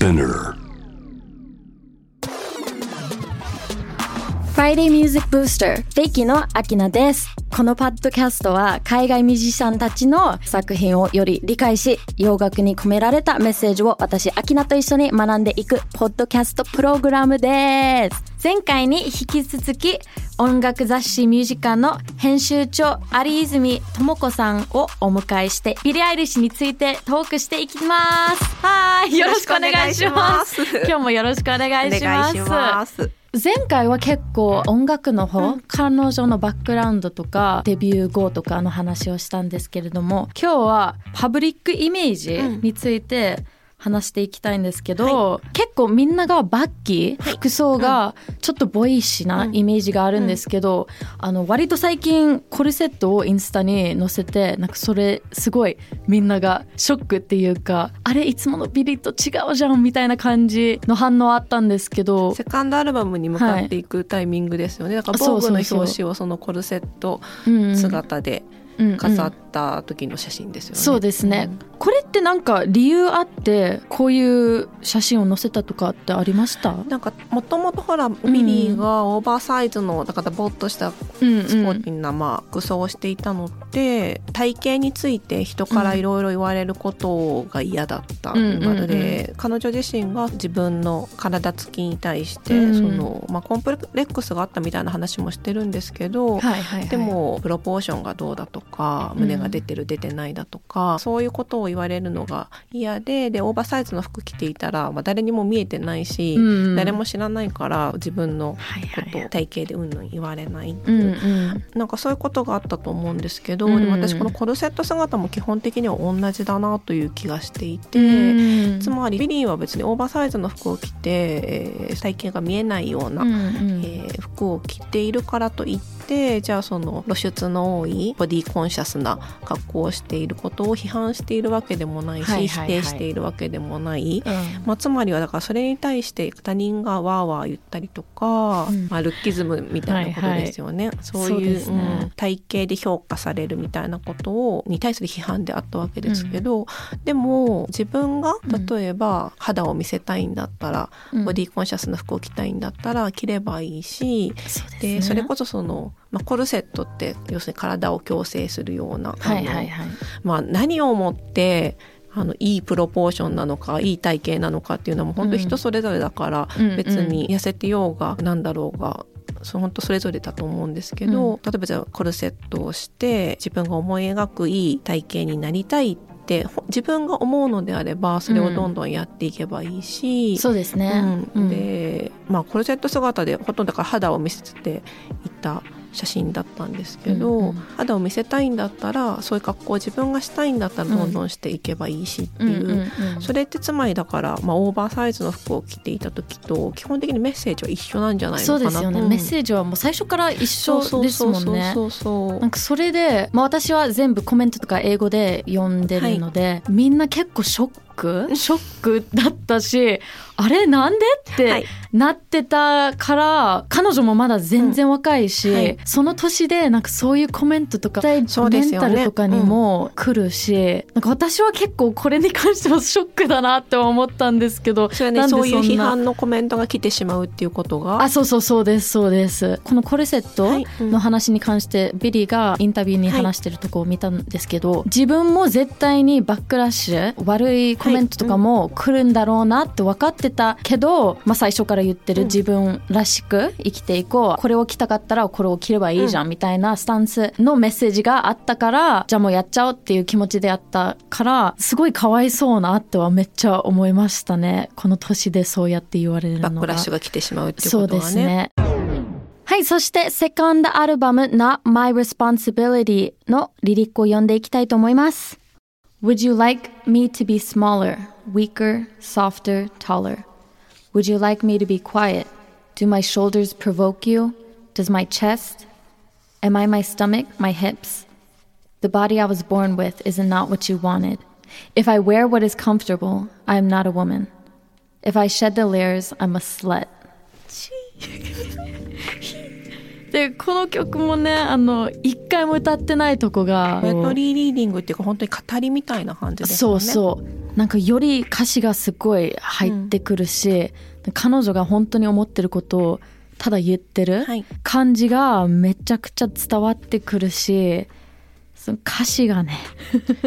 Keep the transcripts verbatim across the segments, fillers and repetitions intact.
Spinner. Friday Music Booster ベッキーのアキナです。このパッドキャストは海外ミュージシャンたちの作品をより理解し、洋楽に込められたメッセージを私アキナと一緒に学んでいくポッドキャストプログラムです。前回に引き続き音楽雑誌MUSICAの編集長有泉智子さんをお迎えしてビリー・アイリッシュについてトークしていきます。はい、よろしくお願いします。今日もよろしくお願いします。お願いします。前回は結構音楽の方、うん、彼女のバックグラウンドとかデビュー後とかの話をしたんですけれども、今日はパブリックイメージについて話していきたいんですけど、うんはい、結構みんながバッキー、はい、服装がちょっとボイシーなイメージがあるんですけど、うんうん、あの割と最近コルセットをインスタに載せて、なんかそれすごいみんながショックっていうか、あれいつものビリと違うじゃんみたいな感じの反応あったんですけど、セカンドアルバムに向かっていくタイミングですよね、はい、だからボーグの表紙をそのコルセット姿で、うんうん飾った時の写真ですよね、うんうん、そうですね、うん、これってなんか理由あってこういう写真を載せたとかってありました？なんかもともとほらミリーがオーバーサイズのだからぼっとしたスポーティーなまあ服装をしていたので、体型について人からいろいろ言われることが嫌だったということで、うんうんうん、彼女自身が自分の体つきに対してその、まあ、コンプレックスがあったみたいな話もしてるんですけど、はいはいはい、でもプロポーションがどうだとか胸が出てる出てないだとか、うん、そういうことを言われるのが嫌で、でオーバーサイズの服着ていたら、まあ、誰にも見えてないし、うん、誰も知らないから自分のことを体型でうんぬん言われないっていう、うんうん、なんかそういうことがあったと思うんですけど、うん、でも私このコルセット姿も基本的には同じだなという気がしていて、うん、つまりビリーは別にオーバーサイズの服を着て、えー、体型が見えないような、うんうんえー、服を着ているからといってじゃあその露出の多いボディーコンシャスな格好をしていることを批判しているわけでもないし、はいはいはい、否定しているわけでもない、うんまあ、つまりはだからそれに対して他人がワーワー言ったりとか、うんまあ、ルッキズムみたいなことですよね、はいはい、そういう、そうですね、うん、体型で評価されるみたいなことをに対する批判であったわけですけど、うん、でも自分が例えば肌を見せたいんだったら、うん、ボディコンシャスな服を着たいんだったら着ればいいし、そうですね、でそれこそその、まあ、コルセットって要するに体を矯正するような、はいはいはいまあ、何をもってあのいいプロポーションなのかいい体型なのかっていうのも本当人それぞれだから、うん、別に痩せてようがなんだろうが本当それぞれだと思うんですけど、うん、例えばじゃあコルセットをして自分が思い描くいい体型になりたいってで自分が思うのであればそれをどんどんやっていけばいいし、うん、そうですね、うん、で、まあ、コルセット姿でほとんどだから肌を見せていた写真だったんですけど、うんうん、肌を見せたいんだったらそういう格好を自分がしたいんだったらどんどんしていけばいいしっていう、うんうんうん、それってつまりだから、まあ、オーバーサイズの服を着ていた時と基本的にメッセージは一緒なんじゃないのかな。そうですよね、うん、メッセージはもう最初から一緒ですもんね。なんかそれで、まあ、私は全部コメントとか英語で読んでるので、はい、みんな結構ショックショックだったし、あれなんでってなってたから、はい、彼女もまだ全然若いし、うんはい、その年でなんかそういうコメントとか、メンタルとかにも来るし、ねうん、なんか私は結構これに関してはショックだなって思ったんですけど、それ、ね、なんでそんなそういう批判のコメントが来てしまうっていうことが、あ、そうそうそうですそうです。このコルセットの話に関して、はいうん、ビリーがインタビューに話してるとこを見たんですけど、はい、自分も絶対にバックラッシュ、悪いコメントコメントとかも来るんだろうなって分かってたけど、まあ、最初から言ってる自分らしく生きていこう、うん、これを着たかったらこれを着ればいいじゃんみたいなスタンスのメッセージがあったから、うん、じゃあもうやっちゃおうっていう気持ちでやったからすごいかわいそうなってはめっちゃ思いましたね。この年でそうやって言われるのがバックラッシュが来てしまうっていうことはね。そうですね。はい、そしてセカンドアルバム Not My Responsibility のリリックを読んでいきたいと思います。Would you like me to be smaller, weaker, softer, taller? Would you like me to be quiet? Do my shoulders provoke you? Does my chest? Am I my stomach, my hips? The body I was born with is not what you wanted. If I wear what is comfortable, I am not a woman. If I shed the layers, I'm a slut. でこの曲もね、あの一回も歌ってないとこがメロディーリーディングっていうか、本当に語りみたいな感じですよね。そうそう、なんかより歌詞がすごい入ってくるし、うん、彼女が本当に思ってることをただ言ってる感じがめちゃくちゃ伝わってくるし、その歌詞がね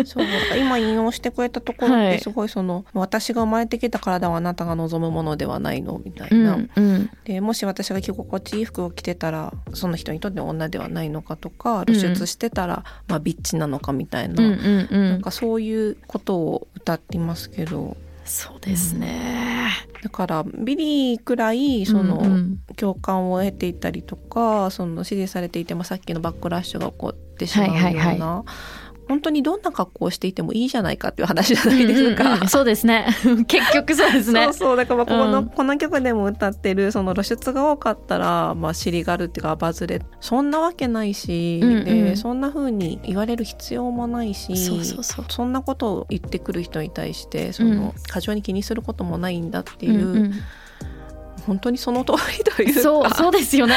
そう、今引用してくれたところってすごい、その、はい、私が生まれてきた体はあなたが望むものではないのみたいな、うんうん、でもし私が着心地いい服を着てたらその人にとって女ではないのかとか、露出してたら、うん、まあ、ビッチなのかみたいな、うんうんうん、なんかそういうことを歌っていますけど、そうですね、うん、だからビリーくらいその、うんうん、共感を得ていたりとか、その支持されていてもさっきのバックラッシュが起こってしまうような、はいはいはい、本当にどんな格好をしていてもいいじゃないかっていう話じゃないですか、うんうん、そうですね結局そうですねそうそう、だからこの、うん、この曲でも歌ってるその露出が多かったら、まあ、尻がるっていうかバズれ、そんなわけないし、うんうん、でそんな風に言われる必要もないし、そうそうそう、そんなことを言ってくる人に対してその、うん、過剰に気にすることもないんだっていう、うんうん、本当にその通りというか、そう、そうですよね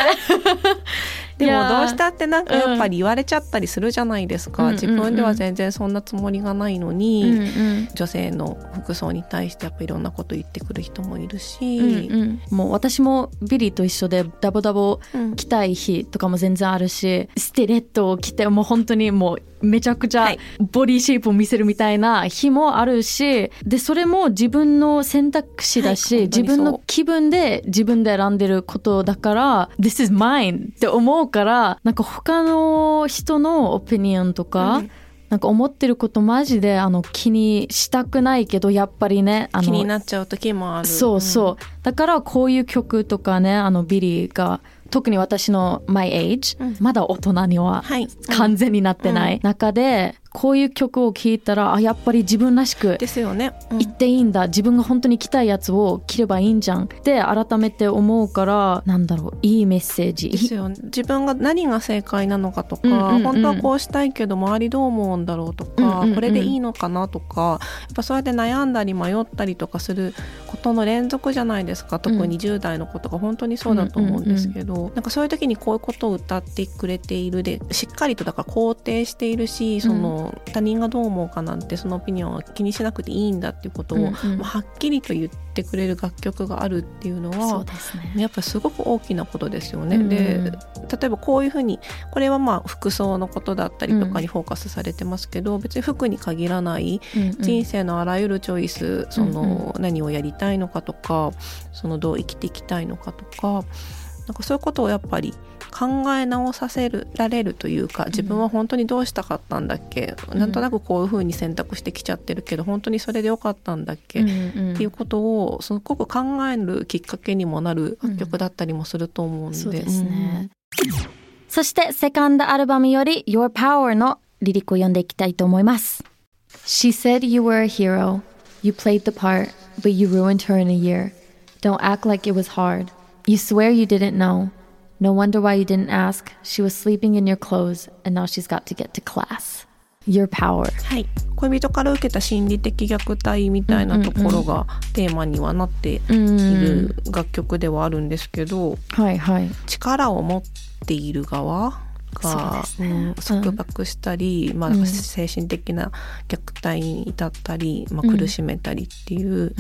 でもどうしたってなんかやっぱり言われちゃったりするじゃないですか、うん、自分では全然そんなつもりがないのに、うんうん、女性の服装に対してやっぱいろんなこと言ってくる人もいるし、うんうん、もう私もビリーと一緒でダボダボ着たい日とかも全然あるし、うん、ステレットを着てもう本当にもうめちゃくちゃボディシェイプを見せるみたいな日もあるし、でそれも自分の選択肢だし、はい、自分の気分で自分で選んでることだから This is mine って思うから、なんか他の人のオピニオンとか、うん、なんか思ってることマジであの気にしたくないけど、やっぱりね、あの気になっちゃう時もある。そうそう、うん、だからこういう曲とかね、あのビリーが特に私の My Age、うん、まだ大人には完全になってない中で、はい、うんうん、こういう曲を聴いたら、あ、やっぱり自分らしくですよね、うん、言っていいんだ、自分が本当に着たいやつを着ればいいんじゃんって改めて思うから、なんだろう、いいメッセージですよね。自分が何が正解なのかとか、うんうんうん、本当はこうしたいけど周りどう思うんだろうとか、うんうんうん、これでいいのかなとか、やっぱそうやって悩んだり迷ったりとかすることの連続じゃないですか、特にじゅう代の子とか本当にそうだと思うんですけど、うんうんうん、なんかそういう時にこういうことを歌ってくれている、でしっかりとだから肯定しているし、その、うん、他人がどう思うかなんてそのオピニオンは気にしなくていいんだっていうことを、うんうん、まあ、はっきりと言ってくれる楽曲があるっていうのは、そうですね、やっぱりすごく大きなことですよね、うんうん、で例えばこういうふうに、これはまあ服装のことだったりとかにフォーカスされてますけど、うん、別に服に限らない、うんうん、人生のあらゆるチョイス、その、うんうん、何をやりたいのかとか、そのどう生きていきたいのかとか、なんかそういうことをやっぱり考え直させられるというか、自分は本当にどうしたかったんだっけ、うん、なんとなくこういう風に選択してきちゃってるけど本当にそれでよかったんだっけ、うんうん、っていうことをすごく考えるきっかけにもなる楽曲だったりもすると思うんで、うん、そうですね、うん、そしてセカンドアルバムより Your Power のリリックを読んでいきたいと思います。 She said you were a hero, you played the part, but you ruined her in a year. Don't act like it was hard. You swear you didn't know.No wonder why you didn't ask. She was sleeping in your clothes, and now she's got to get to class. Your power. はい。恋人から受けた心理的虐待みたいなところがテーマにはなっている楽曲ではあるんですけど、はいはい。力を持っている側が束縛したり、うん、まあ、精神的な虐待に至ったり、まあ、苦しめたりっていう、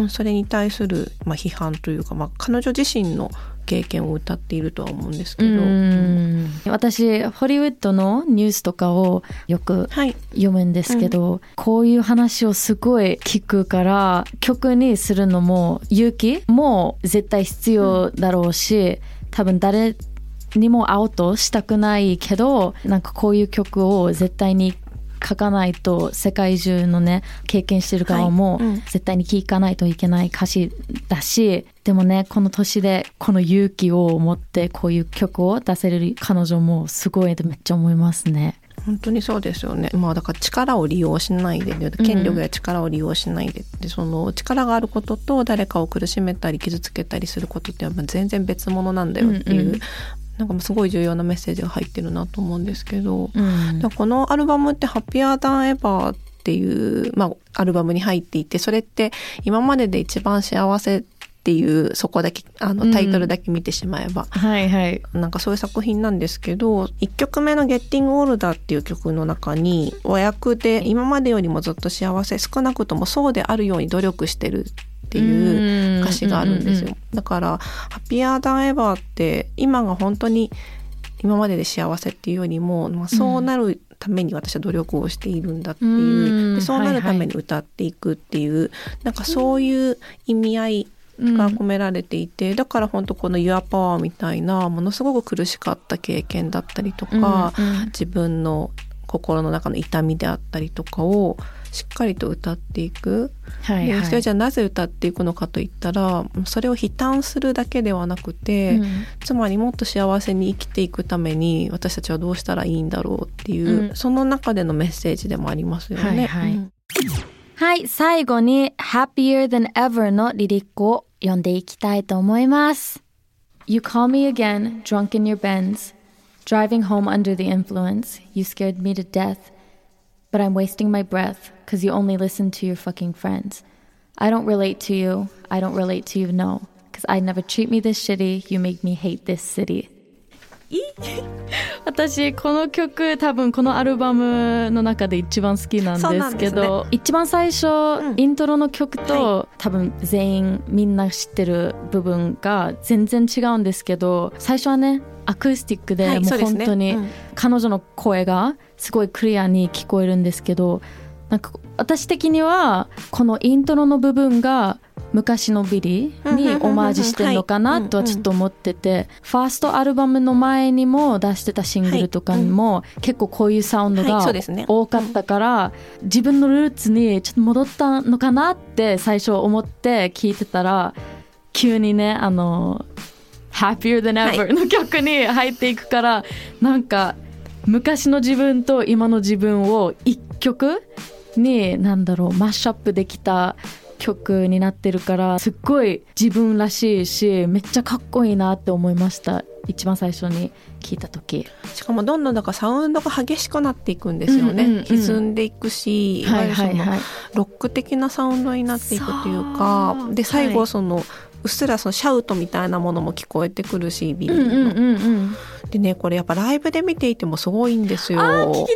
うん、それに対する、まあ、批判というか、まあ、彼女自身の経験を歌っているとは思うんですけど、うん、私ホリウッドのニュースとかをよく読むんですけど、はい、うん、こういう話をすごい聞くから曲にするのも勇気も絶対必要だろうし、うん、多分誰にもアウトしたくないけど、なんかこういう曲を絶対に書かないと世界中のね、経験してる側も絶対に聴かないといけない歌詞だし、はい、うん、でもね、この年でこの勇気を持ってこういう曲を出せる彼女もすごいってめっちゃ思いますね。本当にそうですよね。まあ、だから力を利用しないで、権力や力を利用しないで、うん、でその力があることと誰かを苦しめたり傷つけたりすることって全然別物なんだよっていう、うんうん、なんかすごい重要なメッセージが入ってるなと思うんですけど、うん、このアルバムってHappier Than Everっていう、まあ、アルバムに入っていて、それって今までで一番幸せっていうそこだけあのタイトルだけ見てしまえば、うんはいはい、なんかそういう作品なんですけど、いっきょくめの Getting Older っていう曲の中に和訳で今までよりもずっと幸せ、少なくともそうであるように努力してるっていう歌詞があるんですよ、うんうんうん、だからHappier Than Everって今が本当に今までで幸せっていうよりも、まあ、そうなるために私は努力をしているんだっていう、うん、でそうなるために歌っていくっていう、はいはい、なんかそういう意味合いが込められていて、うん、だから本当この Your Power みたいなものすごく苦しかった経験だったりとか、うんうん、自分の心の中の痛みであったりとかをしっかりと歌っていく、はいはい、それじゃあなぜ歌っていくのかといったら、それを悲嘆するだけではなくて、うん、つまりもっと幸せに生きていくために私たちはどうしたらいいんだろうっていう、うん、その中でのメッセージでもありますよね。はい、はいうんはい、最後に Happier Than Ever のリリックを読んでいきたいと思います。 You call me again, drunk in your Benz, driving home under the influence. You scared me to death, but I'm wasting my breath cause you only listen to your fucking friends. I don't relate to you, I don't relate to you, no, cause I'd never treat me this shitty, you make me hate this city. 私この曲多分このアルバムの中で一番好きなんですけど、す、ね、一番最初、うん、イントロの曲と、はい、多分全員みんな知ってる部分が全然違うんですけど、最初はねアクースティックで、はい、もう本当に、ねうん、彼女の声がすごいクリアに聞こえるんですけど、なんか私的にはこのイントロの部分が昔のビリーにオマージュしてるのかなとはちょっと思ってて、ファーストアルバムの前にも出してたシングルとかにも結構こういうサウンドが多かったから、自分のルーツにちょっと戻ったのかなって最初思って聞いてたら、急にねあの Happier Than Ever の曲に入っていくから、なんか昔の自分と今の自分を一曲に何だろうマッシュアップできた曲になってるから、すっごい自分らしいしめっちゃかっこいいなって思いました、一番最初に聞いた時。しかもどんどんだからサウンドが激しくなっていくんですよね、うんうんうん、歪んでいくし、はいはいはい、ロック的なサウンドになっていくというか、で最後その、はいうっすらそのシャウトみたいなものも聞こえてくるし、ビリーの、うんうんうんうん、でねこれやっぱライブで見ていてもすごいんですよ。あ、聞きたいで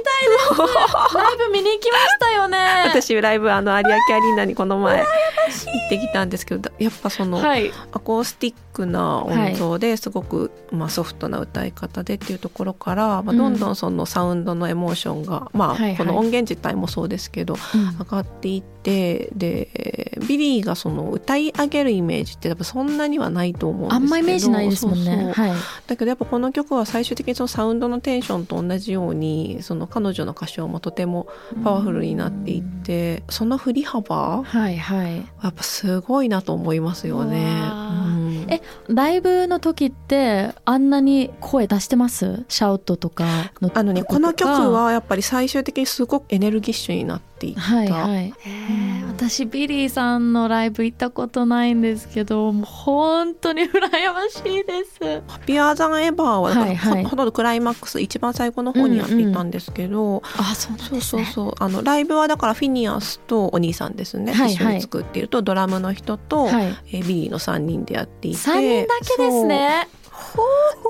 すライブ見に行きましたよね私ライブあの有明アリーナにこの前行ってきたんですけど、やっぱその、はい、アコースティックな音響ですごく、はいまあ、ソフトな歌い方でっていうところから、まあ、どんどんそのサウンドのエモーションが、うんまあはいはい、この音源自体もそうですけど、うん、上がっていってでビリーがその歌い上げるイメージってやっぱそんなにはないと思うんですけど、あんまイメージないですもんね。そうそう、はい、だけどやっぱこの曲は最終的にそのサウンドのテンションと同じようにその彼女の歌唱もとてもパワフルになっていて、その振り幅、はいはい、やっぱすごいなと思いますよね、うん、えライブの時ってあんなに声出してます？シャウトとかのとあの、ね、この曲はやっぱり最終的にすごくエネルギッシュになってはいはい、えー、私ビリーさんのライブ行ったことないんですけど、もう本当に羨ましいです。Happier Than Everははい、はい、ほとんどクライマックス一番最後の方にやっていたんですけど、ライブはだからフィニアスとお兄さんですね、はいはい、一緒に作っているとドラムの人と、はいえー、ビリーのさんにんでやっていて、さんにんだけですね。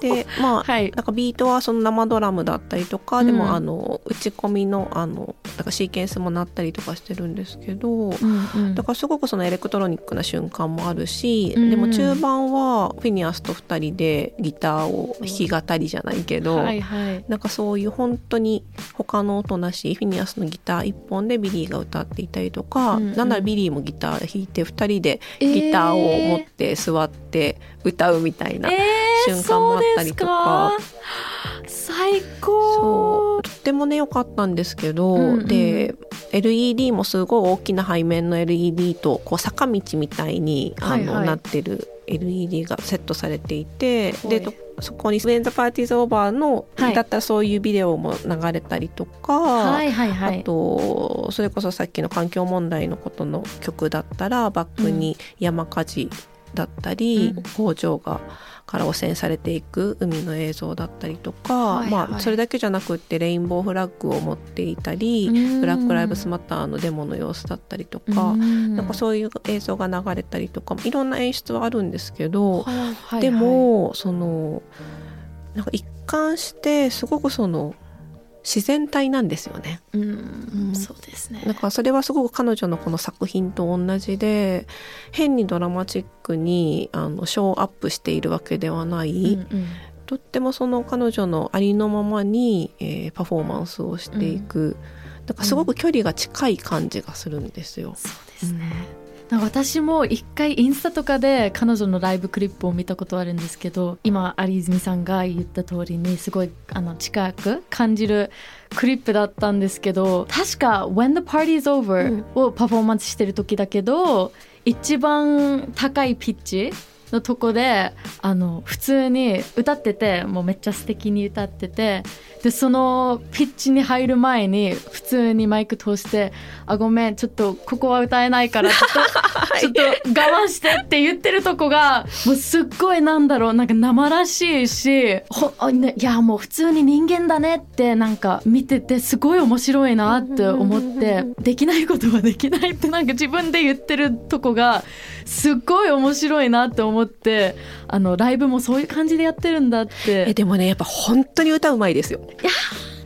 でまあはい、なんかビートはその生ドラムだったりとか、うん、でもあの打ち込みの、 あのなんかシーケンスも鳴ったりとかしてるんですけど、うんうん、だからすごくそのエレクトロニックな瞬間もあるし、うんうん、でも中盤はフィニアスとふたりでギターを弾き語りじゃないけど、うんはいはい、なんかそういう本当に他の音なし、フィニアスのギターいっぽんでビリーが歌っていたりとか、うんうん、なんならビリーもギター弾いてふたりでギターを持って座って歌うみたいな、えーえー瞬間もあったりとか、最高。そうとってもね良かったんですけど、うんうん、で エルイーディー もすごい大きな背面の エルイーディー とこう坂道みたいにあの、はいはい、なってる エルイーディー がセットされていて、でそこに When the Party is Over の、はい、だったらそういうビデオも流れたりとか、はいはいはい、あとそれこそさっきの環境問題のことの曲だったらバックに山火事、うんだったり、うん、工場がから汚染されていく海の映像だったりとか、はいはい、まあ、それだけじゃなくってレインボーフラッグを持っていたり、うん、ブラックライブスマターのデモの様子だったりとか、うん、なんかそういう映像が流れたりとかいろんな演出はあるんですけど、はいはいはい、でもそのなんか一貫してすごくその自然体なんですよね。うん、そうですね。なんかそれはすごく彼女のこの作品と同じで、変にドラマチックにあのショーアップしているわけではない、うんうん、とってもその彼女のありのままに、えー、パフォーマンスをしていく、うん、なんかすごく距離が近い感じがするんですよ、うん、そうですね、うん、私も一回インスタとかで彼女のライブクリップを見たことあるんですけど、今有泉さんが言った通りにすごいあの近く感じるクリップだったんですけど、確か When the Party is Over をパフォーマンスしてる時だけど、うん、一番高いピッチのとこであの普通に歌ってて、もうめっちゃ素敵に歌ってて、でそのピッチに入る前に普通にマイク通して、あごめんちょっとここは歌えないからちょっと、 ちょっと我慢してって言ってるとこがもうすっごいなんだろう、なんか生らしいし、ほいやもう普通に人間だねってなんか見ててすごい面白いなって思って、できないことはできないってなんか自分で言ってるとこがすっごい面白いなって思って、あのライブもそういう感じでやってるんだって。えでもね、やっぱ本当に歌うまいですよ。いや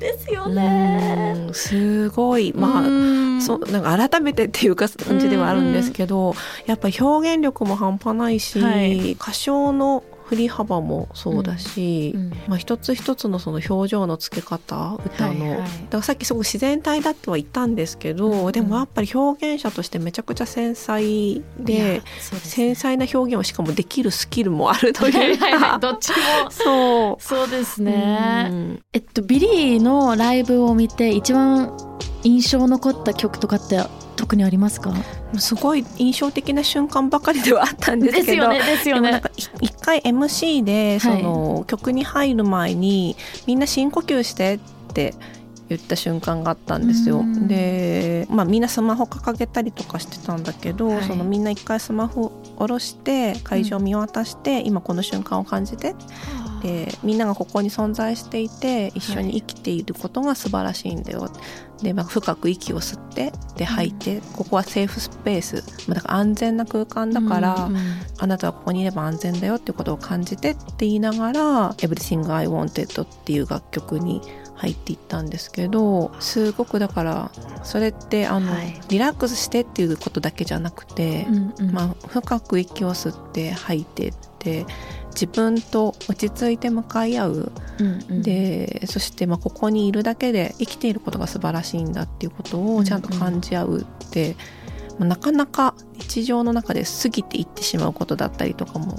ですよね、うん、すごい、まあ、そうなんか改めてっていう感じではあるんですけど、やっぱ表現力も半端ないし、はい、歌唱の振り幅もそうだし、うんうん、まあ、一つ一つのその表情のつけ方、歌の、はいはい、だからさっきすごく自然体だっては言ったんですけど、うん、でもやっぱり表現者としてめちゃくちゃ繊細で、そうですね、繊細な表現をしかもできるスキルもあるというか、はいはいはい、どっちもそう、そうですね、うん、えっとビリーのライブを見て一番印象残った曲とかって特にありますか？すごい印象的な瞬間ばかりではあったんですけど、一回 エムシー でその、はい、曲に入る前にみんな深呼吸してって言った瞬間があったんですよ。で、まあ、みんなスマホ掲げたりとかしてたんだけど、はい、そのみんな一回スマホ下ろして会場見渡して、うん、今この瞬間を感じて、でみんながここに存在していて一緒に生きていることが素晴らしいんだよ、はい、でまあ、深く息を吸ってで吐いて、うん、ここはセーフスペース、まあ、だから安全な空間だから、うんうん、あなたはここにいれば安全だよっていうことを感じてって言いながら Everything I Wanted っていう楽曲に入っていったんですけど、すごくだからそれってあの、はい、リラックスしてっていうことだけじゃなくて、うんうん、まあ、深く息を吸って吐いてって自分と落ち着いて向かい合う、うんうん、でそしてまあここにいるだけで生きていることが素晴らしいんだっていうことをちゃんと感じ合うって、うんうん、まあ、なかなか日常の中で過ぎていってしまうことだったりとかも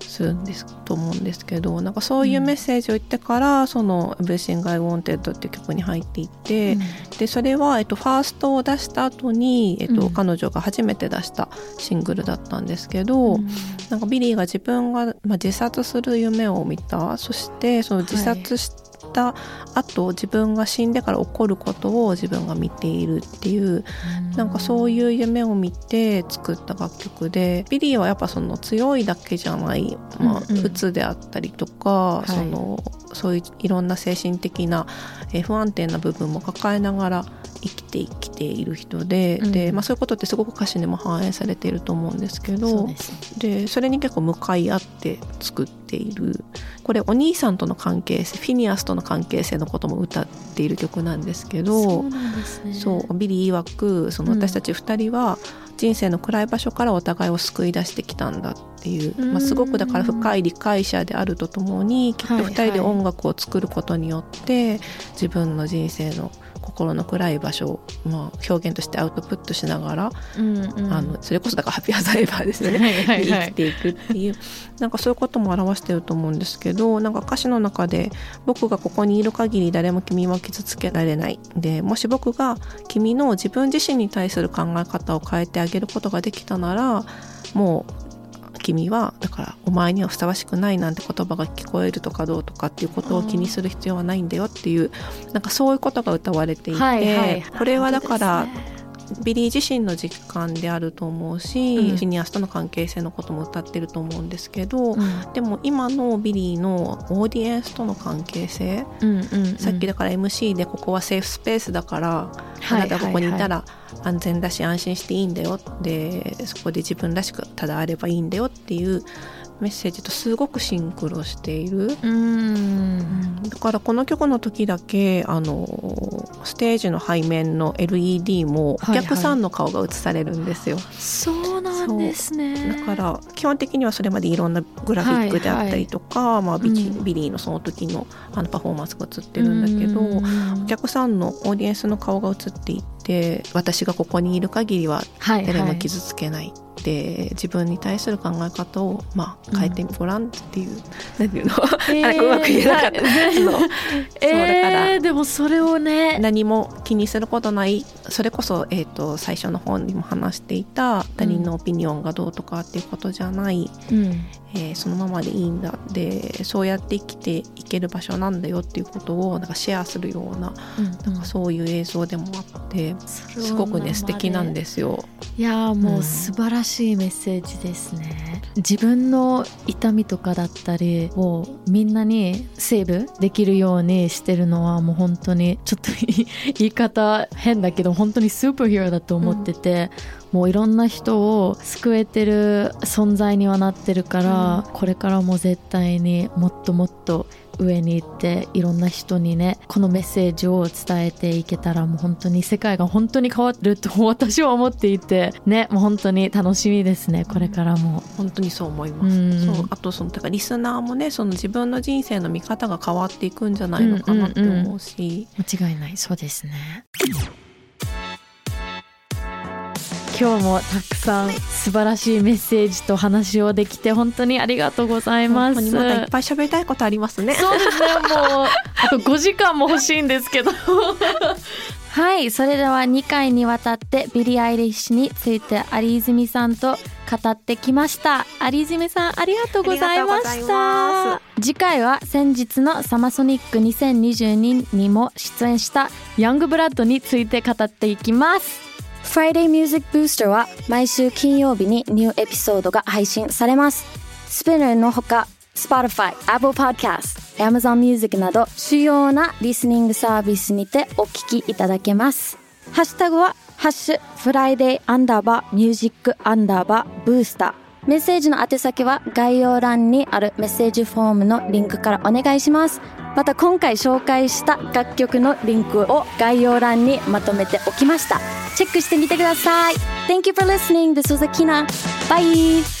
するんです、はいはい、と思うんですけど、なんかそういうメッセージを言ってから、うん、その Everything I Wanted っていう曲に入っていって、うん、でそれは、えっと、ファーストを出した後に、えっと、うん、彼女が初めて出したシングルだったんですけど、うん、なんかビリーが自分が、まあ、自殺する夢を見た、そしてその自殺した後、はい、自分が死んでから起こることを自分が見ているっていう、うん、なんかそういう夢を見て作った楽曲で、ビリーはやっぱその強いだけじゃない、まあ、うつであったりとか、うんうん、その、はい、そういういろんな精神的な不安定な部分も抱えながら生きて生きている人で、うん、でまあ、そういうことってすごく歌詞にも反映されていると思うんですけど、 そうですね、でそれに結構向かい合って作っている、これお兄さんとの関係性、フィニアスとの関係性のことも歌っている曲なんですけど、そうなんですね、そうビリー曰くその私たちふたりは人生の暗い場所からお互いを救い出してきたんだっていう、まあ、すごくだから深い理解者であるとともに、きっとふたりで音楽を作ることによって自分の人生の心の暗い場所を、まあ、表現としてアウトプットしながら、うんうん、あのそれこそだからハッピーアザーエバーですね、はいはいはい、生きていくっていう、なんかそういうことも表してると思うんですけど、なんか歌詞の中で僕がここにいる限り誰も君は傷つけられない、でもし僕が君の自分自身に対する考え方を変えてあげることができたなら、もう君はだからお前にはふさわしくないなんて言葉が聞こえるとかどうとかっていうことを気にする必要はないんだよっていう、なんかそういうことが歌われていて、はいはい、これはだからビリー自身の実感であると思うし、うん、シニアスとの関係性のことも歌ってると思うんですけど、うん、でも今のビリーのオーディエンスとの関係性、うんうんうん、さっきだから エムシー でここはセーフスペースだから、はい、あなたここにいたら安全だし安心していいんだよ、でそこで自分らしくただあればいいんだよっていうメッセージとすごくシンクロしている。うーん、だからこの曲の時だけあのステージの背面の エルイーディー もお客さんの顔が映されるんですよ、はいはい、そうなんですね。だから基本的にはそれまでいろんなグラフィックであったりとか、はいはい、まあ、ビ, ビリーのその時 の, あのパフォーマンスが映ってるんだけど、お客さんのオーディエンスの顔が映っていて、私がここにいる限りは誰も傷つけない、はいはい、で自分に対する考え方を、まあ、変えてごらんっていう、うん、なんていうの、えー、あうまく言えなかった、えー、でもそれをね、何も気にすることない、それこそ、えー、と最初の方にも話していた他人のオピニオンがどうとかっていうことじゃない、うん、えー、そのままでいいんだ、でそうやって生きていける場所なんだよっていうことをなんかシェアするよう な,、うん、なんかそういう映像でもあって、うん、すごくね素敵なんですよ。いやもう素晴らしい、うん、いいメッセージですね。自分の痛みとかだったりをみんなにセーブできるようにしてるのはもう本当にちょっと言い方変だけど本当にスーパーヒーローだと思ってて、うん、もういろんな人を救えてる存在にはなってるから、うん、これからも絶対にもっともっと上に行っていろんな人にねこのメッセージを伝えていけたらもう本当に世界が本当に変わると私は思っていてね、もう本当に楽しみですね、これからも。本当にそう思います。うん、そう、あとそのだからリスナーもね、その自分の人生の見方が変わっていくんじゃないのかなって思うし、うんうんうん、間違いない。そうですね。今日もたくさん素晴らしいメッセージと話をできて本当にありがとうございます。本当にまたいっぱい喋りたいことありますね。そうですね、もうあとごじかんも欲しいんですけどはい、それではにかいにわたってビリー・アイリッシュについて有泉さんと語ってきました。有泉さんありがとうございました。次回は先日のサマソニックにせんにじゅうににも出演したヤングブラッドについて語っていきます。Friday Music Booster は毎週金曜日にニューエピソードが配信されます。Spinear のほか Spotify、Apple Podcast、Amazon Music など主要なリスニングサービスにてお聞きいただけます。ハッシュタグはハッシュ Friday アンダーバー Music アンダーバー Booster。メッセージの宛先は概要欄にあるメッセージフォームのリンクからお願いします。また今回紹介した楽曲のリンクを概要欄にまとめておきました。チェックしてみてください。 Thank you for listening. This was Akina. Bye.